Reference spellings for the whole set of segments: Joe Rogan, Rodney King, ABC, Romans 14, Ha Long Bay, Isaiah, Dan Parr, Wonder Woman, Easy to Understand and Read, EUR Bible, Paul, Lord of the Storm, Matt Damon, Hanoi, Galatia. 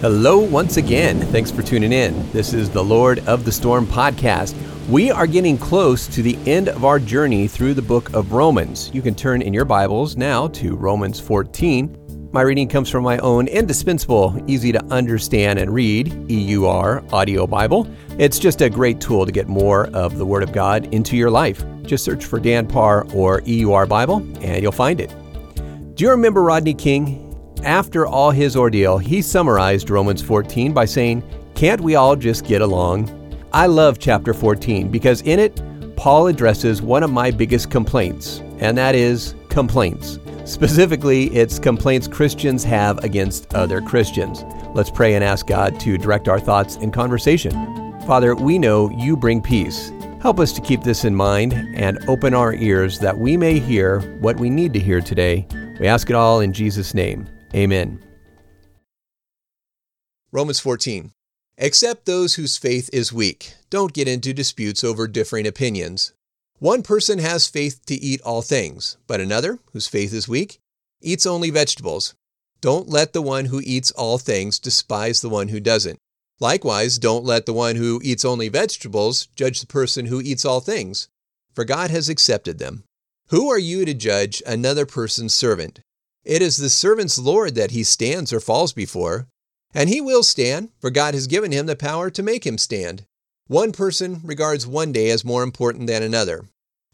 Hello once again. Thanks for tuning in. This is the Lord of the Storm podcast. We are getting close to the end of our journey through the book of Romans. You can turn in your Bibles now to Romans 14. My reading comes from my own indispensable, easy to understand and read, EUR audio Bible. It's just a great tool to get more of the Word of God into your life. Just search for Dan Parr or EUR Bible and you'll find it. Do you remember Rodney King? After all his ordeal, he summarized Romans 14 by saying, "Can't we all just get along?" I love chapter 14 because in it, Paul addresses one of my biggest complaints, and that is complaints. Specifically, it's complaints Christians have against other Christians. Let's pray and ask God to direct our thoughts and conversation. Father, we know you bring peace. Help us to keep this in mind and open our ears that we may hear what we need to hear today. We ask it all in Jesus' name. Amen. Romans 14. Accept those whose faith is weak. Don't get into disputes over differing opinions. One person has faith to eat all things, but another, whose faith is weak, eats only vegetables. Don't let the one who eats all things despise the one who doesn't. Likewise, don't let the one who eats only vegetables judge the person who eats all things, for God has accepted them. Who are you to judge another person's servant? It is the servant's Lord that he stands or falls before, and he will stand, for God has given him the power to make him stand. One person regards one day as more important than another,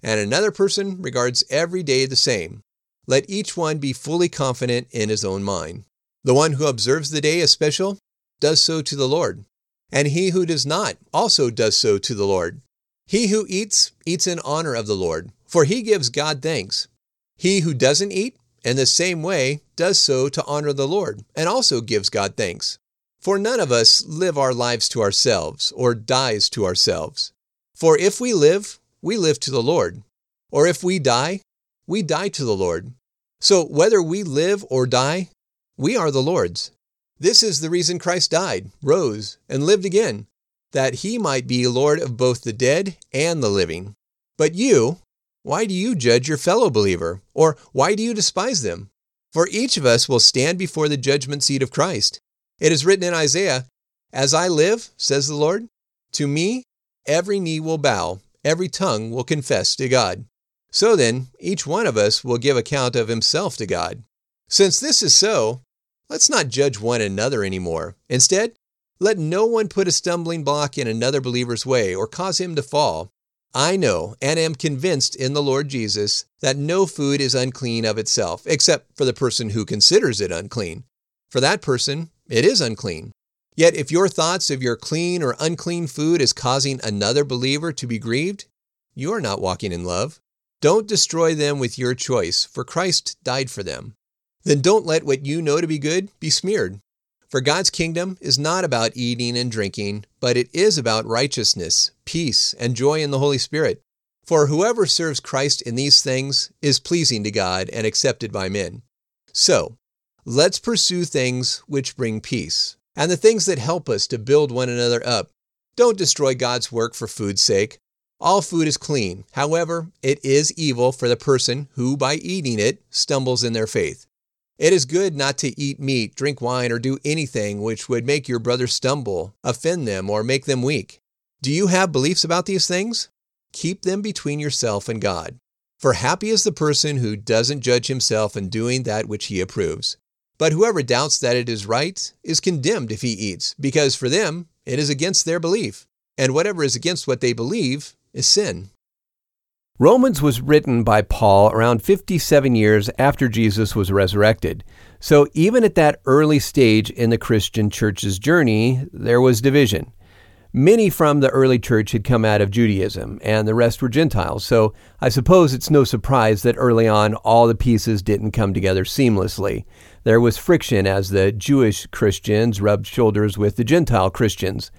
and another person regards every day the same. Let each one be fully confident in his own mind. The one who observes the day as special does so to the Lord, and he who does not also does so to the Lord. He who eats, eats in honor of the Lord, for he gives God thanks. He who doesn't eat, in the same way, does so to honor the Lord, and also gives God thanks. For none of us live our lives to ourselves, or dies to ourselves. For if we live to the Lord. Or if we die to the Lord. So whether we live or die, we are the Lord's. This is the reason Christ died, rose, and lived again, that he might be Lord of both the dead and the living. But you, why do you judge your fellow believer? Or why do you despise them? For each of us will stand before the judgment seat of Christ. It is written in Isaiah, "As I live, says the Lord, to me every knee will bow, every tongue will confess to God." So then, each one of us will give account of himself to God. Since this is so, let's not judge one another anymore. Instead, let no one put a stumbling block in another believer's way or cause him to fall. I know and am convinced in the Lord Jesus that no food is unclean of itself, except for the person who considers it unclean. For that person, it is unclean. Yet if your thoughts of your clean or unclean food is causing another believer to be grieved, you are not walking in love. Don't destroy them with your choice, for Christ died for them. Then don't let what you know to be good be smeared. For God's kingdom is not about eating and drinking, but it is about righteousness, peace, and joy in the Holy Spirit. For whoever serves Christ in these things is pleasing to God and accepted by men. So, let's pursue things which bring peace, and the things that help us to build one another up. Don't destroy God's work for food's sake. All food is clean. However, it is evil for the person who, by eating it, stumbles in their faith. It is good not to eat meat, drink wine, or do anything which would make your brother stumble, offend them, or make them weak. Do you have beliefs about these things? Keep them between yourself and God. For happy is the person who doesn't judge himself in doing that which he approves. But whoever doubts that it is right is condemned if he eats, because for them it is against their belief. And whatever is against what they believe is sin. Romans was written by Paul around 57 years after Jesus was resurrected. So even at that early stage in the Christian church's journey, there was division. Many from the early church had come out of Judaism, and the rest were Gentiles. So I suppose it's no surprise that early on, all the pieces didn't come together seamlessly. There was friction as the Jewish Christians rubbed shoulders with the Gentile Christians.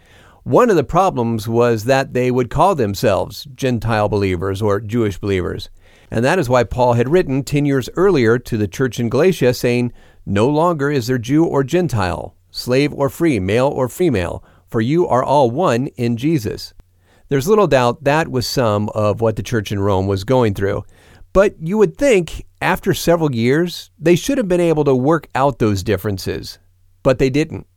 One of the problems was that they would call themselves Gentile believers or Jewish believers. And that is why Paul had written 10 years earlier to the church in Galatia saying, "No longer is there Jew or Gentile, slave or free, male or female, for you are all one in Jesus." There's little doubt that was some of what the church in Rome was going through. But you would think after several years, they should have been able to work out those differences, but they didn't.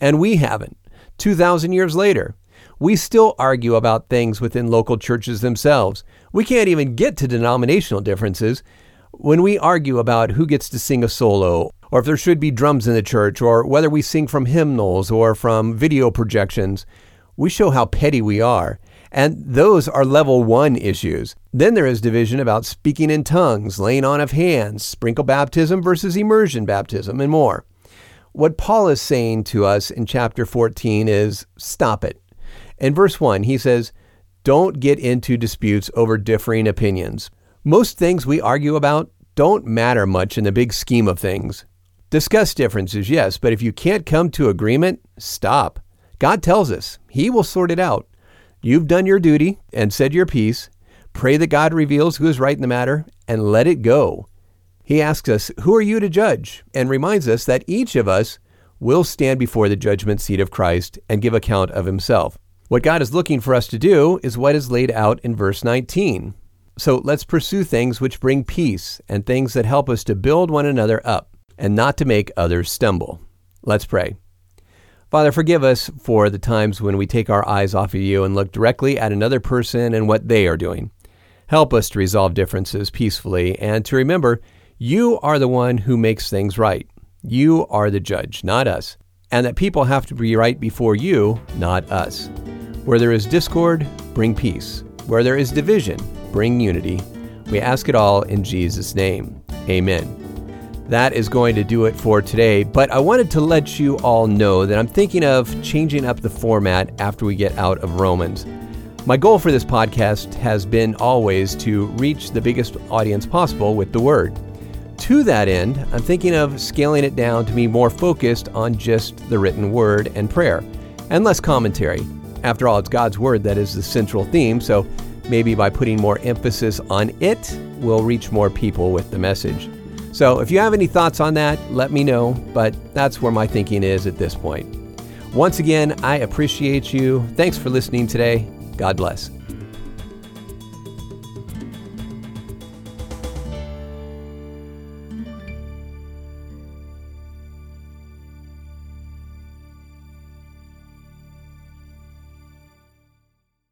and we haven't. 2,000 years later, we still argue about things within local churches themselves. We can't even get to denominational differences when we argue about who gets to sing a solo, or if there should be drums in the church, or whether we sing from hymnals or from video projections. We show how petty we are, and those are level one issues. Then there is division about speaking in tongues, laying on of hands, sprinkle baptism versus immersion baptism, and more. What Paul is saying to us in chapter 14 is, stop it. In verse 1, he says, don't get into disputes over differing opinions. Most things we argue about don't matter much in the big scheme of things. Discuss differences, yes, but if you can't come to agreement, stop. God tells us he will sort it out. You've done your duty and said your piece. Pray that God reveals who is right in the matter and let it go. He asks us, who are you to judge? And reminds us that each of us will stand before the judgment seat of Christ and give account of himself. What God is looking for us to do is what is laid out in verse 19. So let's pursue things which bring peace and things that help us to build one another up and not to make others stumble. Let's pray. Father, forgive us for the times when we take our eyes off of you and look directly at another person and what they are doing. Help us to resolve differences peacefully and to remember you are the one who makes things right. You are the judge, not us, and that people have to be right before you, not us. Where there is discord, bring peace. Where there is division, bring unity. We ask it all in Jesus' name. Amen. That is going to do it for today, but I wanted to let you all know that I'm thinking of changing up the format after we get out of Romans. My goal for this podcast has been always to reach the biggest audience possible with the Word. To that end, I'm thinking of scaling it down to be more focused on just the written word and prayer, and less commentary. After all, it's God's word that is the central theme, so maybe by putting more emphasis on it, we'll reach more people with the message. So if you have any thoughts on that, let me know, but that's where my thinking is at this point. Once again, I appreciate you. Thanks for listening today. God bless.